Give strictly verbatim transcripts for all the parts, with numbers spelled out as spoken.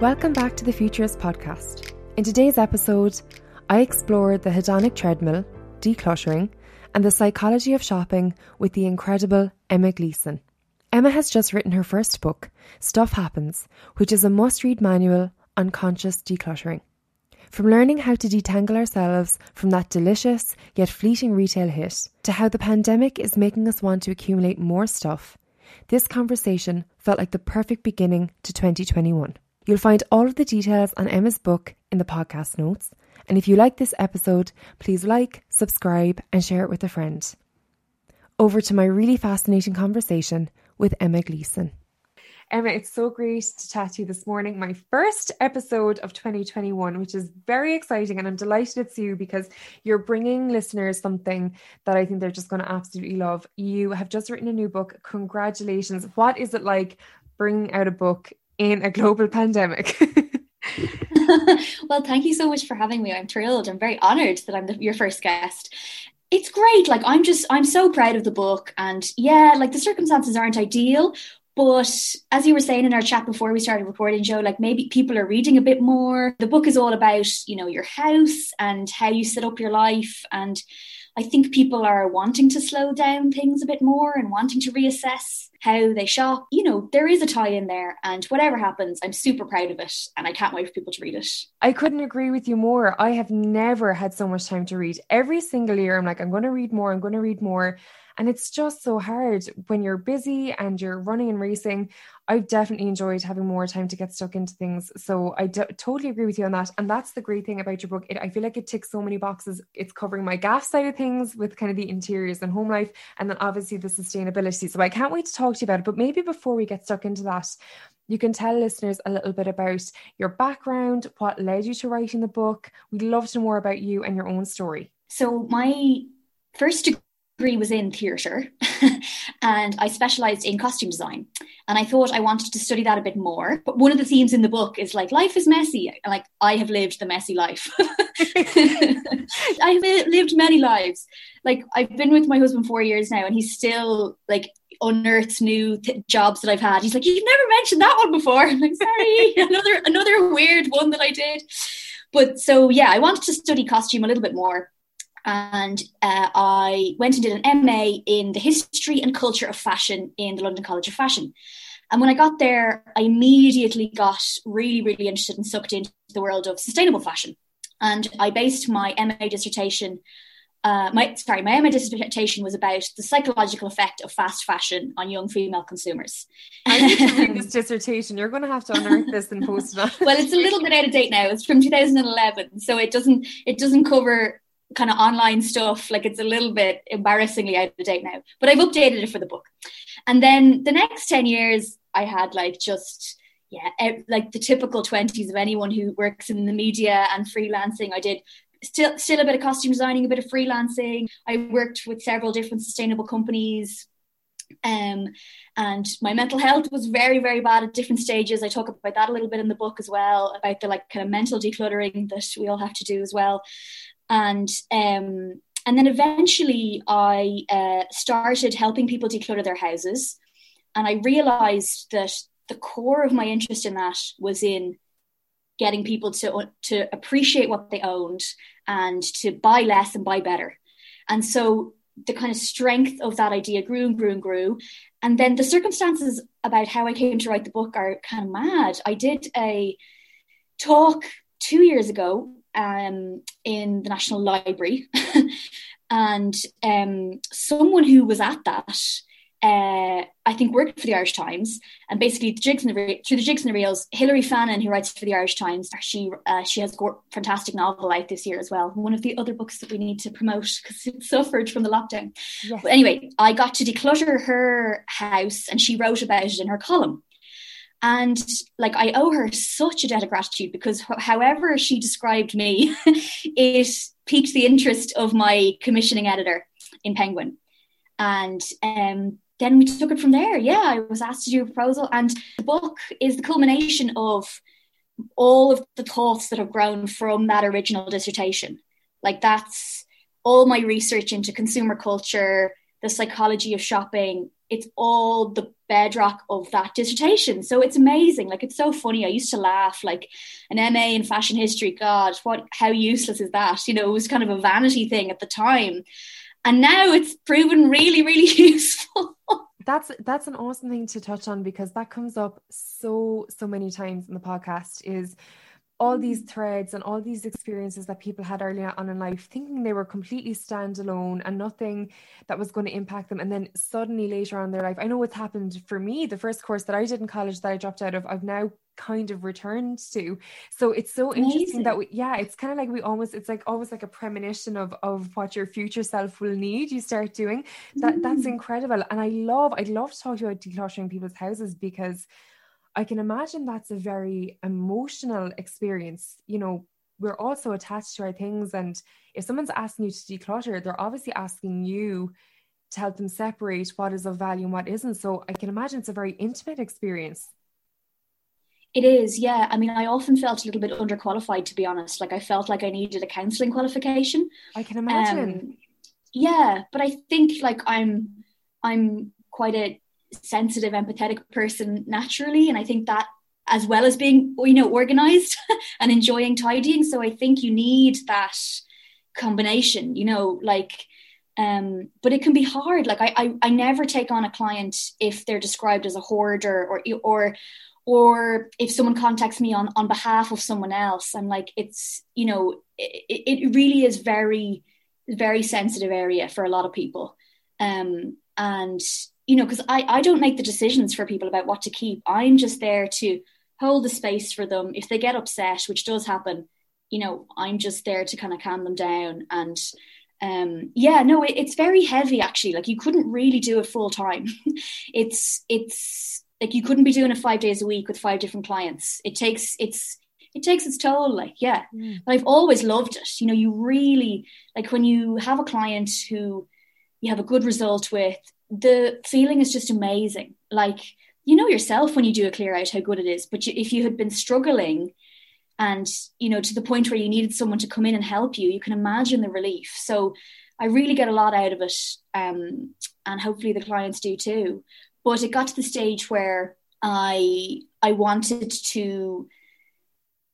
Welcome back to the Futurist podcast. In today's episode, I explore the hedonic treadmill, decluttering, and the psychology of shopping with the incredible Emma Gleeson. Emma has just written her first book, Stuff Happens, which is a must-read manual on conscious decluttering. From learning how to detangle ourselves from that delicious yet fleeting retail hit to how the pandemic is making us want to accumulate more stuff, this conversation felt like the perfect beginning to twenty twenty-one. You'll find all of the details on Emma's book in the podcast notes. And if you like this episode, please like, subscribe, and share it with a friend. Over to my really fascinating conversation with Emma Gleeson. Emma, it's so great to chat to you this morning. My first episode of twenty twenty-one, which is very exciting. And I'm delighted it's you because you're bringing listeners something that I think they're just going to absolutely love. You have just written a new book. Congratulations. What is it like bringing out a book in a global pandemic? Well, thank you so much for having me. I'm thrilled. I'm very honoured that I'm the, your first guest. It's great. Like, I'm just, I'm so proud of the book. And yeah, like the circumstances aren't ideal. But as you were saying in our chat before we started recording, Joe, like maybe people are reading a bit more. The book is all about, you know, your house and how you set up your life. And I think people are wanting to slow down things a bit more and wanting to reassess how they shop. You know, there is a tie in there, and whatever happens, I'm super proud of it and I can't wait for people to read it. I couldn't agree with you more. I have never had so much time to read. Every single year I'm like, I'm going to read more, I'm going to read more. And it's just so hard when you're busy and you're running and racing. I've definitely enjoyed having more time to get stuck into things. So I d- totally agree with you on that. And that's the great thing about your book. It, I feel like it ticks so many boxes. It's covering my gaff side of things with kind of the interiors and home life. And then obviously the sustainability. So I can't wait to talk to you about it. But maybe before we get stuck into that, you can tell listeners a little bit about your background, what led you to writing the book. We'd love to know more about you and your own story. So my first degree was in theatre and I specialised in costume design, and I thought I wanted to study that a bit more. But one of the themes in the book is like, life is messy. Like, I have lived the messy life. I have lived many lives. Like, I've been with my husband four years now and he's still like unearths new th- jobs that I've had. He's like, you've never mentioned that one before. I'm like, sorry, another another weird one that I did. But so yeah, I wanted to study costume a little bit more. And uh, I went and did an M A in the history and culture of fashion in the London College of Fashion. And when I got there, I immediately got really, really interested and sucked into the world of sustainable fashion. And I based my M A dissertation, uh, my sorry, my M A dissertation was about the psychological effect of fast fashion on young female consumers. I need to read this dissertation. You're going to have to unearth this and post it on. Well, it's a little bit out of date now. It's from two thousand eleven, so it doesn't it doesn't cover kind of online stuff. Like, it's a little bit embarrassingly out of date now, but I've updated it for the book. And then the next ten years I had like just yeah like the typical twenties of anyone who works in the media and freelancing. I did still still a bit of costume designing, a bit of freelancing. I worked with several different sustainable companies, um and my mental health was very, very bad at different stages. I talk about that a little bit in the book as well, about the like kind of mental decluttering that we all have to do as well. And um, and then eventually I uh, started helping people declutter their houses. And I realised that the core of my interest in that was in getting people to, to appreciate what they owned and to buy less and buy better. And so the kind of strength of that idea grew and grew and grew. And then the circumstances about how I came to write the book are kind of mad. I did a talk two years ago um in the National Library and um someone who was at that uh I think worked for the Irish Times, and basically the jigs and the re- through the jigs and the reels, Hilary Fannin, who writes for the Irish Times, she uh, she has a fantastic novel out this year as well, one of the other books that we need to promote because it suffered from the lockdown. Yes. But anyway, I got to declutter her house and she wrote about it in her column. And like, I owe her such a debt of gratitude because ho- however she described me, it piqued the interest of my commissioning editor in Penguin. And um, then we took it from there. Yeah, I was asked to do a proposal, and the book is the culmination of all of the thoughts that have grown from that original dissertation. Like, that's all my research into consumer culture, the psychology of shopping, it's all the bedrock of that dissertation. So it's amazing. Like, it's so funny. I used to laugh, like, an M A in fashion history, God, what, how useless is that? You know, it was kind of a vanity thing at the time. And now it's proven really, really useful. That's that's an awesome thing to touch on, because that comes up so, so many times in the podcast, is all these threads and all these experiences that people had earlier on in life, thinking they were completely standalone and nothing that was going to impact them. And then suddenly later on in their life, I know what's happened for me, the first course that I did in college that I dropped out of, I've now kind of returned to. So it's so interesting. Amazing. That we, yeah, it's kind of like we almost, it's like almost like a premonition of, of what your future self will need. You start doing that. Mm. That's incredible. And I love, I'd love to talk to you about decluttering people's houses, because I can imagine that's a very emotional experience. You know, we're also attached to our things. And if someone's asking you to declutter, they're obviously asking you to help them separate what is of value and what isn't. So I can imagine it's a very intimate experience. It is, yeah. I mean, I often felt a little bit underqualified, to be honest. Like, I felt like I needed a counselling qualification. I can imagine. Um, yeah, but I think, like, I'm, I'm quite a sensitive, empathetic person naturally, and I think that, as well as being, you know, organised and enjoying tidying. So I think you need that combination, you know, like. Um, but it can be hard. Like, I, I, I never take on a client if they're described as a hoarder, or or. or if someone contacts me on, on behalf of someone else. I'm like, it's, you know, it, it really is very, very sensitive area for a lot of people. Um, and, you know, because I, I don't make the decisions for people about what to keep. I'm just there to hold the space for them. If they get upset, which does happen, you know, I'm just there to kind of calm them down. And um, yeah, no, it, it's very heavy, actually. Like, you couldn't really do it full time. it's, it's, Like, you couldn't be doing it five days a week with five different clients. It takes it's it takes its toll. Like, yeah, mm. But I've always loved it. You know, you really, like, when you have a client who you have a good result with, the feeling is just amazing. Like, you know yourself when you do a clear out how good it is. But you, if you had been struggling, and, you know, to the point where you needed someone to come in and help you, you can imagine the relief. So I really get a lot out of it, um, and hopefully the clients do too. But it got to the stage where I I wanted to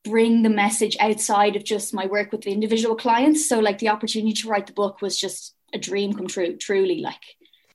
bring the message outside of just my work with the individual clients. So, like, the opportunity to write the book was just a dream come true, truly, like.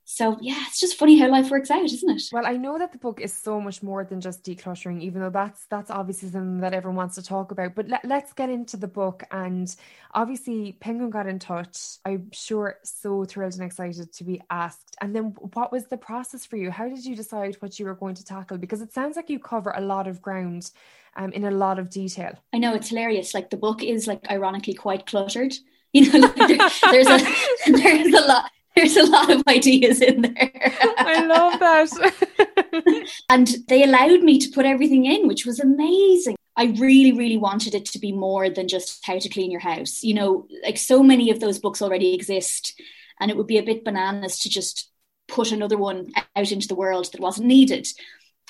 So, yeah, it's just funny how life works out, isn't it? Well, I know that the book is so much more than just decluttering, even though that's that's obviously something that everyone wants to talk about. But let, let's get into the book. And obviously, Penguin got in touch. I'm sure so thrilled and excited to be asked. And then what was the process for you? How did you decide what you were going to tackle? Because it sounds like you cover a lot of ground um, in a lot of detail. I know, it's hilarious. Like, the book is, like, ironically quite cluttered. You know, like, there, there's a there's a lot. There's a lot of ideas in there. I love that. And they allowed me to put everything in, which was amazing. I really, really wanted it to be more than just how to clean your house. You know, like, so many of those books already exist, and it would be a bit bananas to just put another one out into the world that wasn't needed.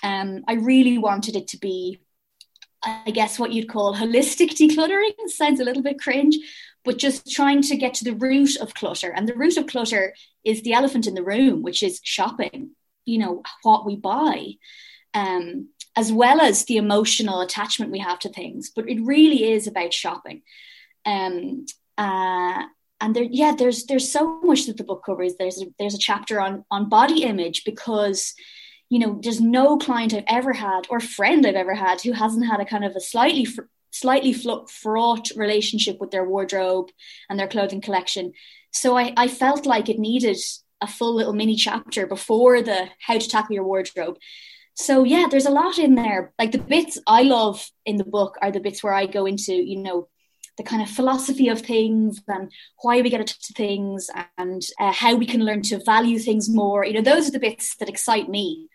Um, I really wanted it to be, I guess, what you'd call holistic decluttering. It sounds a little bit cringe, but just trying to get to the root of clutter. And the root of clutter is the elephant in the room, which is shopping, you know, what we buy, um, as well as the emotional attachment we have to things. But it really is about shopping. Um, uh, and there, yeah, there's there's so much that the book covers. There's a, there's a chapter on, on body image, because, you know, there's no client I've ever had or friend I've ever had who hasn't had a kind of a slightly... Fr- slightly fraught relationship with their wardrobe and their clothing collection. So I, I felt like it needed a full little mini chapter before the how to tackle your wardrobe. So yeah, there's a lot in there. Like, the bits I love in the book are the bits where I go into, you know, the kind of philosophy of things and why we get attached to things, and uh, how we can learn to value things more. You know, those are the bits that excite me.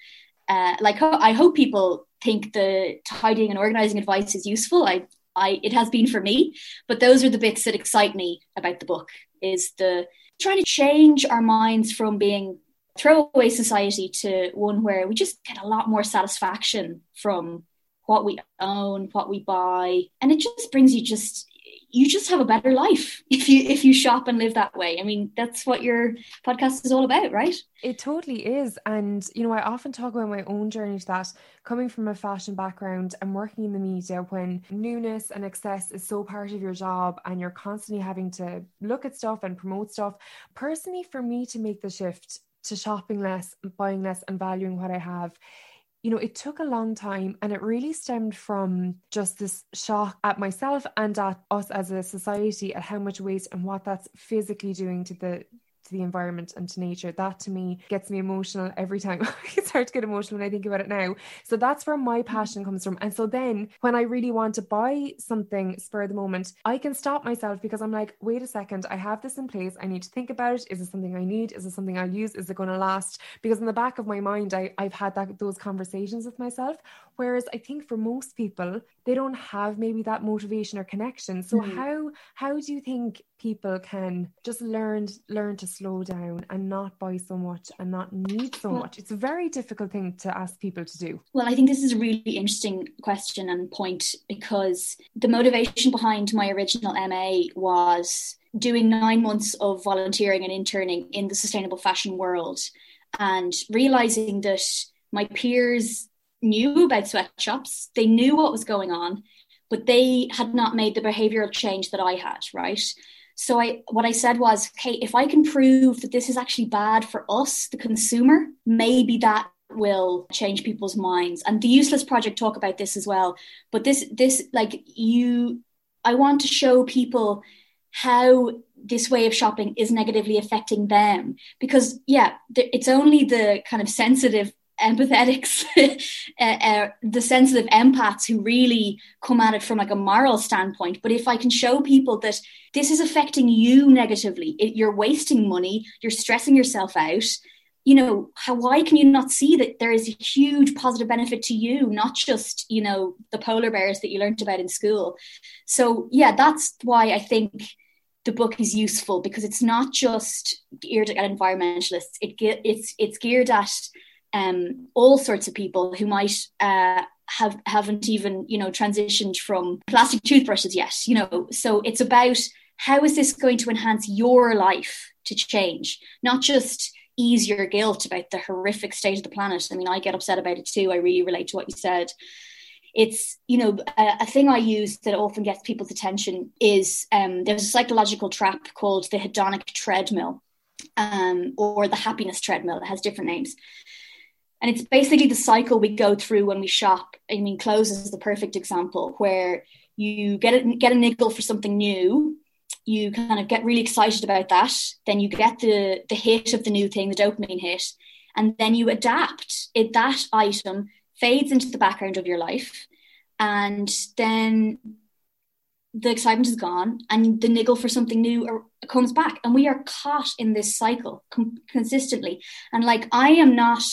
Uh, like, I hope people think the tidying and organizing advice is useful. I, I, it has been for me, but those are the bits that excite me about the book, is the trying to change our minds from being throwaway society to one where we just get a lot more satisfaction from what we own, what we buy. And it just brings you just, you just have a better life if you if you shop and live that way. I mean, that's what your podcast is all about, right? It totally is. And, you know, I often talk about my own journey to that, coming from a fashion background and working in the media when newness and excess is so part of your job and you're constantly having to look at stuff and promote stuff. Personally, for me to make the shift to shopping less, buying less and valuing what I have, you know, it took a long time, and it really stemmed from just this shock at myself and at us as a society at how much waste and what that's physically doing to the to the environment and to nature. That to me gets me emotional every time. It's hard to get emotional when I think about it now. So that's where my passion comes from. And so then when I really want to buy something spur of the moment, I can stop myself because I'm like, wait a second, I have this in place. I need to think about it. Is it something I need? Is it something I'll use? Is it going to last? Because in the back of my mind, I, I've had that, those conversations with myself. Whereas I think for most people, they don't have maybe that motivation or connection. So mm. how how do you think people can just learn learn to slow down and not buy so much and not need so well, much? It's a very difficult thing to ask people to do. Well, I think this is a really interesting question and point, because the motivation behind my original M A was doing nine months of volunteering and interning in the sustainable fashion world and realizing that my peers knew about sweatshops, they knew what was going on, but they had not made the behavioral change that I had, right? So I, what I said was, hey, if I can prove that this is actually bad for us, the consumer, maybe that will change people's minds. And the Useless Project talk about this as well. But this, this, like you, I want to show people how this way of shopping is negatively affecting them. Because yeah, it's only the kind of sensitive empathetics, uh, uh, the sensitive empaths who really come at it from like a moral standpoint. But if I can show people that this is affecting you negatively, it, you're wasting money, you're stressing yourself out, you know, how, why can you not see that there is a huge positive benefit to you, not just, you know, the polar bears that you learned about in school. So yeah, that's why I think the book is useful, because it's not just geared at environmentalists. It it's it's geared at Um, all sorts of people who might uh, have haven't even, you know, transitioned from plastic toothbrushes yet, you know. So it's about how is this going to enhance your life to change, not just ease your guilt about the horrific state of the planet. I mean, I get upset about it too. I really relate to what you said. It's, you know, a, a thing I use that often gets people's attention is um, there's a psychological trap called the hedonic treadmill um, or the happiness treadmill. It has different names. And it's basically the cycle we go through when we shop. I mean, clothes is the perfect example, where you get a, get a niggle for something new. You kind of get really excited about that. Then you get the, the hit of the new thing, the dopamine hit. And then you adapt. It, that item fades into the background of your life. And then the excitement is gone and the niggle for something new comes back. And we are caught in this cycle com- consistently. And like, I am not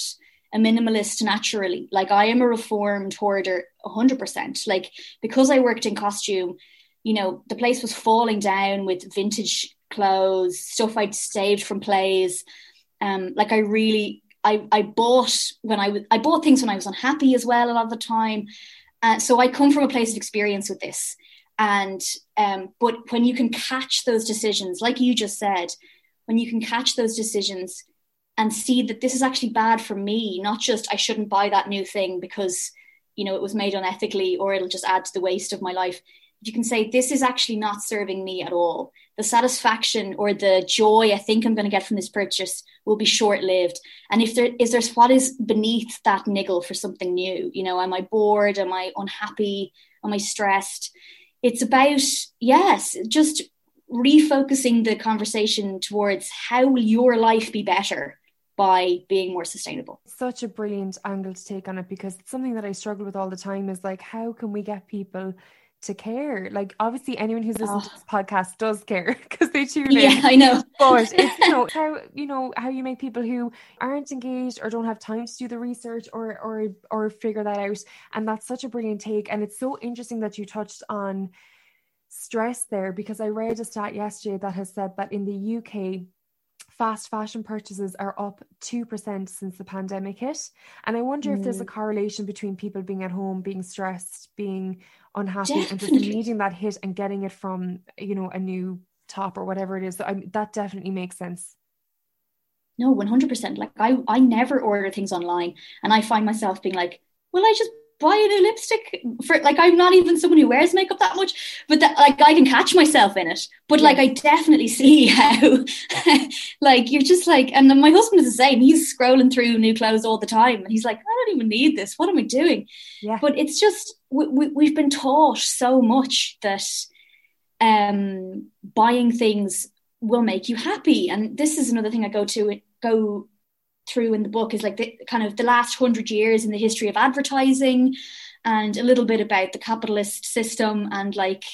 a minimalist naturally. Like, I am a reformed hoarder one hundred percent. Like, because I worked in costume, you know, the place was falling down with vintage clothes, stuff I'd saved from plays. Um, like I really, I, I bought when I was, I bought things when I was unhappy as well a lot of the time. Uh, so I come from a place of experience with this. And, um, but when you can catch those decisions, like you just said, when you can catch those decisions and see that this is actually bad for me, not just I shouldn't buy that new thing because, you know, it was made unethically or it'll just add to the waste of my life. You can say, this is actually not serving me at all. The satisfaction or the joy I think I'm going to get from this purchase will be short-lived. And if there is there's what is beneath that niggle for something new, you know, am I bored? Am I unhappy? Am I stressed? It's about, yes, just refocusing the conversation towards how will your life be better by being more sustainable. Such a brilliant angle to take on it, because it's something that I struggle with all the time is like, how can we get people to care? Like, obviously anyone who's listening oh. to this podcast does care because they tune in. Yeah, I know. But it's, you know, how, you know, how you make people who aren't engaged or don't have time to do the research or, or, or figure that out. And that's such a brilliant take. And it's so interesting that you touched on stress there, because I read a stat yesterday that has said that in the U K, fast fashion purchases are up two percent since the pandemic hit. And I wonder mm. if there's a correlation between people being at home, being stressed, being unhappy, definitely. And just needing that hit and getting it from, you know, a new top or whatever it is. So I, that definitely makes sense. No, one hundred percent. Like I, I never order things online, and I find myself being like, well, I just buy a new lipstick for, like, I'm not even someone who wears makeup that much, but that, like, I can catch myself in it. But like, I definitely see how like you're just like, and then my husband is the same. He's scrolling through new clothes all the time, and he's like, I don't even need this. What am I doing? Yeah. But it's just we, we, we've been taught so much that um, buying things will make you happy. And this is another thing I go to go through in the book, is like the kind of the last hundred years in the history of advertising, and a little bit about the capitalist system, and like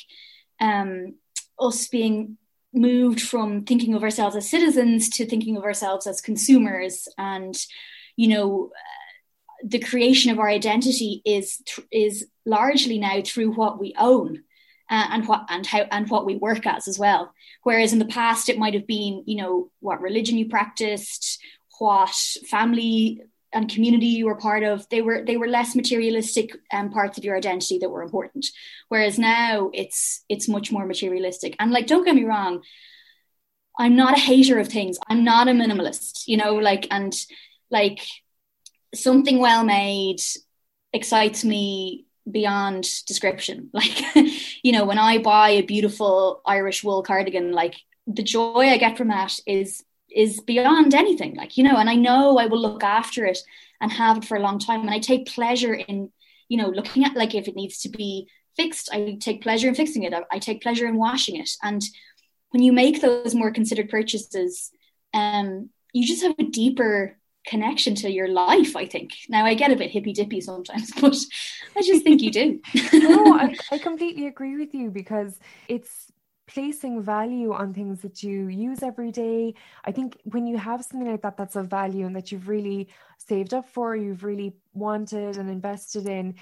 um, us being moved from thinking of ourselves as citizens to thinking of ourselves as consumers. And, you know, uh, the creation of our identity is, th- is largely now through what we own. Uh, and what and how and what we work as as well. Whereas in the past it might have been, you know, what religion you practiced, what family and community you were part of. They were they were less materialistic um, parts of your identity that were important. Whereas now it's it's much more materialistic. And like, don't get me wrong, I'm not a hater of things. I'm not a minimalist, you know, like and like something well made excites me beyond description. Like, you know, when I buy a beautiful Irish wool cardigan, like the joy I get from that is is beyond anything, like, you know, and I know I will look after it and have it for a long time. And I take pleasure in, you know, looking at, like, if it needs to be fixed, I take pleasure in fixing it. I, I take pleasure in washing it. And when you make those more considered purchases, um, you just have a deeper connection to your life, I think. Now I get a bit hippy dippy sometimes, but I just think you do. No, I, I completely agree with you, because it's placing value on things that you use every day. I think when you have something like that that's of value and that you've really saved up for, you've really wanted and invested in,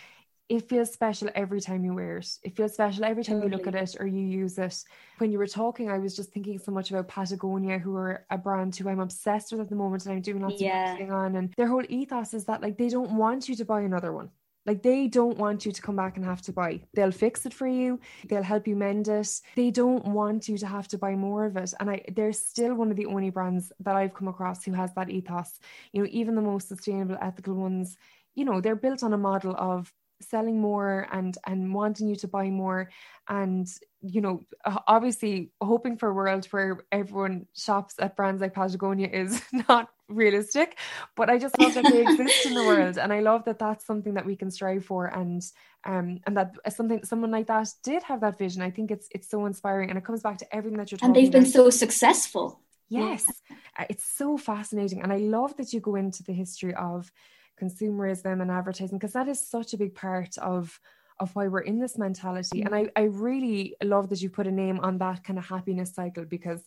it feels special every time you wear it. It feels special every time totally. You look at it or you use it. When you were talking, I was just thinking so much about Patagonia, who are a brand who I'm obsessed with at the moment, and I'm doing lots yeah. of marketing on. And their whole ethos is that, like, they don't want you to buy another one. Like, they don't want you to come back and have to buy. They'll fix it for you. They'll help you mend it. They don't want you to have to buy more of it. And I, they're still one of the only brands that I've come across who has that ethos. You know, even the most sustainable, ethical ones, you know, they're built on a model of selling more and and wanting you to buy more, and, you know, obviously hoping for a world where everyone shops at brands like Patagonia is not realistic, but I just love that they exist in the world, and I love that that's something that we can strive for, and um and that something someone like that did have that vision. I think it's it's so inspiring, and it comes back to everything that you're talking about. And they've been about. So successful. Yes, it's so fascinating, and I love that you go into the history of consumerism and advertising, because that is such a big part of of why we're in this mentality. And I, I really love that you put a name on that kind of happiness cycle, because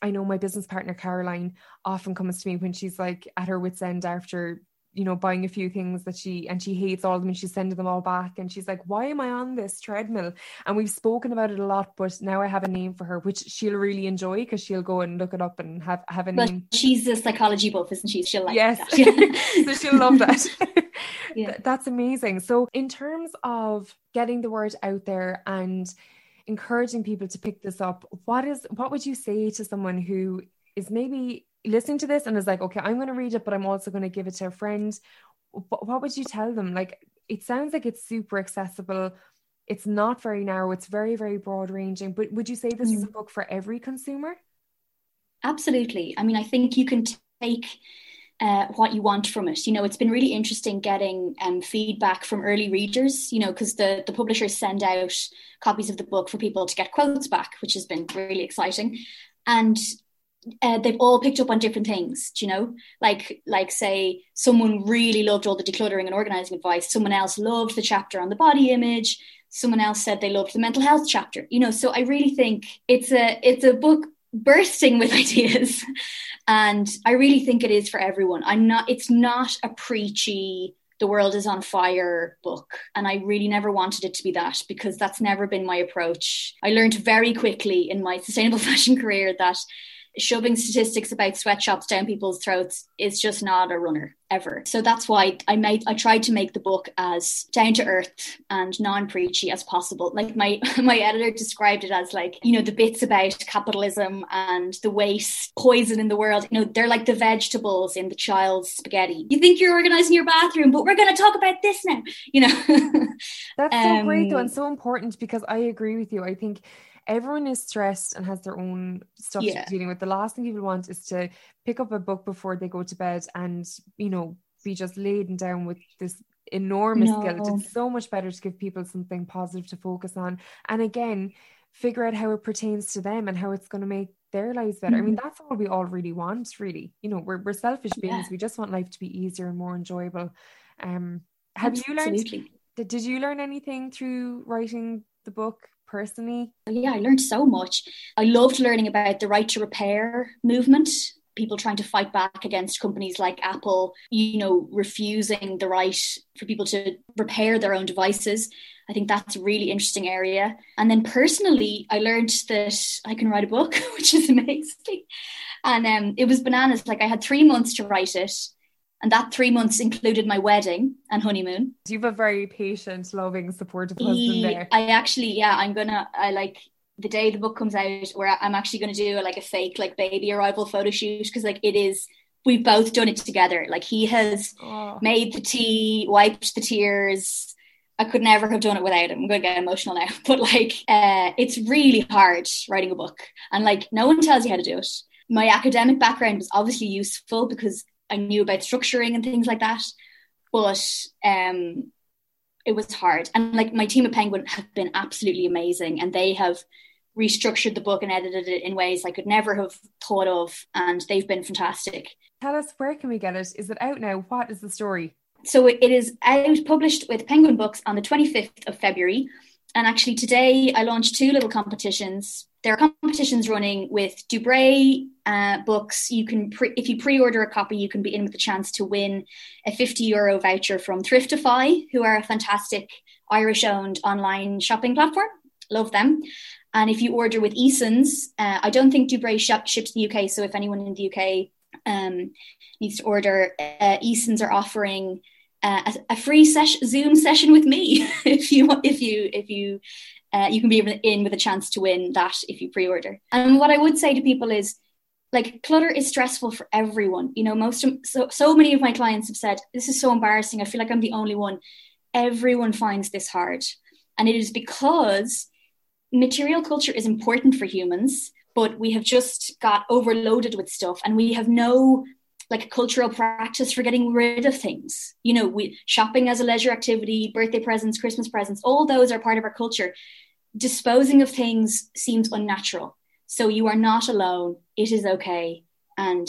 I know my business partner Caroline often comes to me when she's like at her wit's end after, you know, buying a few things that she and she hates all of them, and she's sending them all back, and she's like, why am I on this treadmill? And we've spoken about it a lot, but now I have a name for her, which she'll really enjoy, because she'll go and look it up and have have a well, name. She's a psychology buff, isn't she? She'll like yes. that. So she'll love that. Yeah. That's amazing. So in terms of getting the word out there and encouraging people to pick this up, what is what would you say to someone who is maybe listening to this and is like, okay, I'm going to read it, but I'm also going to give it to a friend? What would you tell them? Like, it sounds like it's super accessible. It's not very narrow. It's very, very broad ranging. But would you say this mm. is a book for every consumer? Absolutely. I mean, I think you can take uh, what you want from it. You know, it's been really interesting getting um, feedback from early readers, you know, because the, the publishers send out copies of the book for people to get quotes back, which has been really exciting. And Uh, they've all picked up on different things, you know, like like say someone really loved all the decluttering and organizing advice, someone else loved the chapter on the body image, someone else said they loved the mental health chapter, you know. So I really think it's a it's a book bursting with ideas, and I really think it is for everyone. I'm not it's not a preachy the world is on fire book. And I really never wanted it to be that, because that's never been my approach. I learned very quickly in my sustainable fashion career that shoving statistics about sweatshops down people's throats is just not a runner ever. So that's why I made I tried to make the book as down to earth and non-preachy as possible. Like my my editor described it as like, you know, the bits about capitalism and the waste, poison in the world, you know, they're like the vegetables in the child's spaghetti. You think you're organizing your bathroom, but we're going to talk about this now, you know. That's um, so great though, and so important, because I agree with you. I think everyone is stressed and has their own stuff yeah. to be dealing with. The last thing people want is to pick up a book before they go to bed and, you know, be just laden down with this enormous no. guilt. It's so much better to give people something positive to focus on. And again, figure out how it pertains to them and how it's going to make their lives better. Mm-hmm. I mean, that's all we all really want, really. You know, we're, we're selfish beings. Yeah. We just want life to be easier and more enjoyable. Um, have Absolutely. you learned, did you learn anything through writing the book? Personally, yeah, I learned so much. I loved learning about the right to repair movement, people trying to fight back against companies like Apple, you know, refusing the right for people to repair their own devices. I think that's a really interesting area. And then personally, I learned that I can write a book, which is amazing. And um, it was bananas. Like I had three months to write it. And that three months included my wedding and honeymoon. You have a very patient, loving, supportive husband there. I actually, yeah, I'm going to, I like the day the book comes out where I'm actually going to do like a fake like baby arrival photo shoot, because like it is, we've both done it together. Like he has oh. made the tea, wiped the tears. I could never have done it without him. I'm going to get emotional now. But like, uh, it's really hard writing a book. And like, no one tells you how to do it. My academic background was obviously useful because I knew about structuring and things like that, but um, it was hard. And like my team at Penguin have been absolutely amazing, and they have restructured the book and edited it in ways I could never have thought of, and they've been fantastic. Tell us, where can we get it? Is it out now? What is the story? So it is out, published with Penguin Books on the twenty-fifth of February. And actually today I launched two little competitions. There are competitions running with Dubray uh, books. You can, pre- if you pre-order a copy, you can be in with the chance to win a fifty euro voucher from Thriftify, who are a fantastic Irish-owned online shopping platform. Love them. And if you order with Eason's, uh, I don't think Dubray shop- ships the U K. So if anyone in the U K um, needs to order, uh, Eason's are offering uh, a, a free sesh- Zoom session with me if you want, if you if you. Uh, you can be in with a chance to win that if you pre-order. And what I would say to people is, like, clutter is stressful for everyone. You know, most of, so, so many of my clients have said, this is so embarrassing. I feel like I'm the only one. Everyone finds this hard. And it is because material culture is important for humans, but we have just got overloaded with stuff, and we have no like a cultural practice for getting rid of things. You know, we shopping as a leisure activity, birthday presents, Christmas presents, all those are part of our culture. Disposing of things seems unnatural. So you are not alone. It is okay. And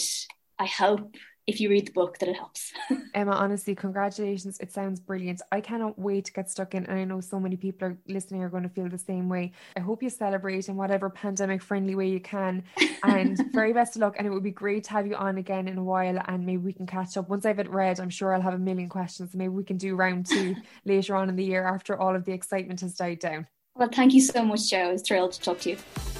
I hope if you read the book that it helps. Emma, honestly, congratulations. It sounds brilliant. I cannot wait to get stuck in. And I know so many people are listening are going to feel the same way. I hope you celebrate in whatever pandemic friendly way you can. And very best of luck. And it would be great to have you on again in a while. And maybe we can catch up. Once I have it read, I'm sure I'll have a million questions. Maybe we can do round two later on in the year after all of the excitement has died down. Well, thank you so much, Jo. I was thrilled to talk to you.